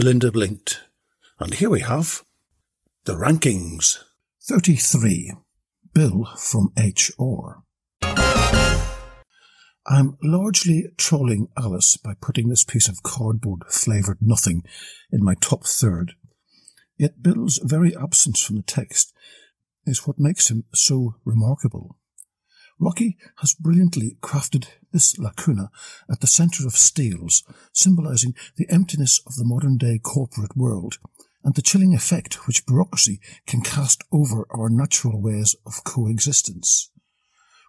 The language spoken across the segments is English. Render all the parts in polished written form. Belinda blinked, and here we have the rankings. 33. Bill from HR. I'm largely trolling Alice by putting this piece of cardboard-flavoured nothing in my top third, yet Bill's very absence from the text is what makes him so remarkable. Rocky has brilliantly crafted this lacuna at the centre of Steele's, symbolising the emptiness of the modern-day corporate world and the chilling effect which bureaucracy can cast over our natural ways of coexistence.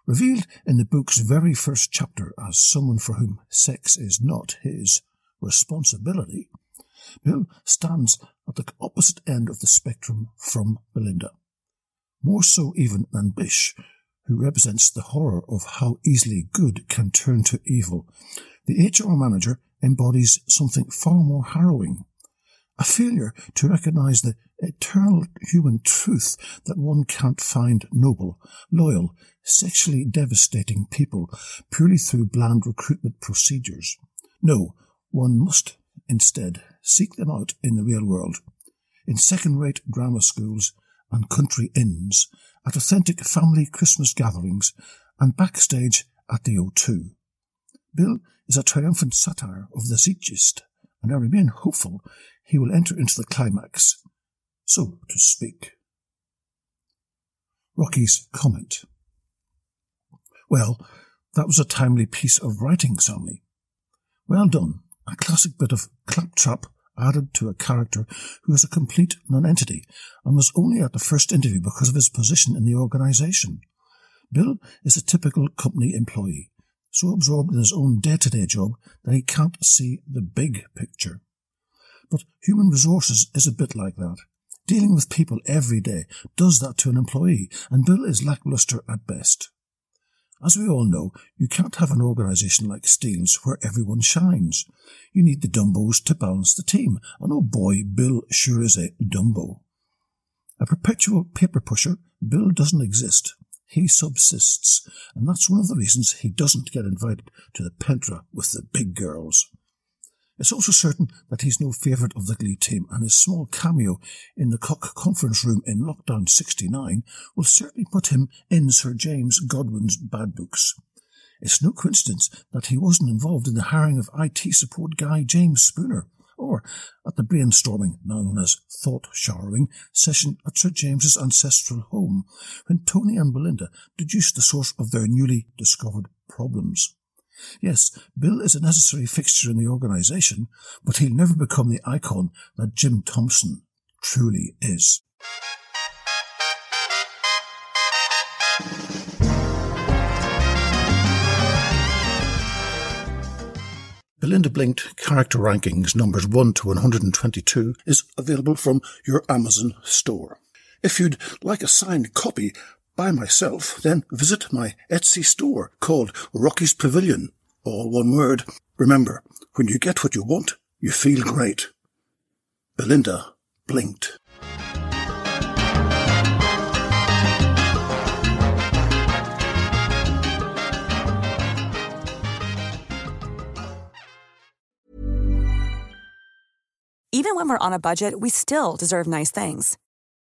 Revealed in the book's very first chapter as someone for whom sex is not his responsibility, Bill stands at the opposite end of the spectrum from Belinda, more so even than Bish, who represents the horror of how easily good can turn to evil. The HR manager embodies something far more harrowing, a failure to recognise the eternal human truth that one can't find noble, loyal, sexually devastating people purely through bland recruitment procedures. No, one must instead seek them out in the real world, in second-rate drama schools and country inns, at authentic family Christmas gatherings, and backstage at the O2. Bill is a triumphant satire of the zeitgeist, and I remain hopeful he will enter into the climax, so to speak. Rocky's comment. Well, that was a timely piece of writing, Samley. Well done, a classic bit of claptrap added to a character who is a complete nonentity and was only at the first interview because of his position in the organisation. Bill is a typical company employee, so absorbed in his own day-to-day job that he can't see the big picture. But human resources is a bit like that. Dealing with people every day does that to an employee, and Bill is lacklustre at best. As we all know, you can't have an organisation like Steele's where everyone shines. You need the dumbos to balance the team, and oh boy, Bill sure is a dumbo. A perpetual paper pusher, Bill doesn't exist. He subsists, and that's one of the reasons he doesn't get invited to the Pentra with the big girls. It's also certain that he's no favourite of the Glee team, and his small cameo in the Cock Conference Room in Lockdown 69 will certainly put him in Sir James Godwin's bad books. It's no coincidence that he wasn't involved in the hiring of IT support guy James Spooner, or at the brainstorming, now known as thought-showering, session at Sir James's ancestral home, when Tony and Belinda deduced the source of their newly discovered problems. Yes, Bill is a necessary fixture in the organisation, but he'll never become the icon that Jim Thompson truly is. Belinda Blinked Character Rankings numbers 1 to 122 is available from your Amazon store. If you'd like a signed copy by myself, then visit my Etsy store called Rocky's Pavilion. All one word. Remember, when you get what you want, you feel great. Belinda blinked. Even when we're on a budget, we still deserve nice things.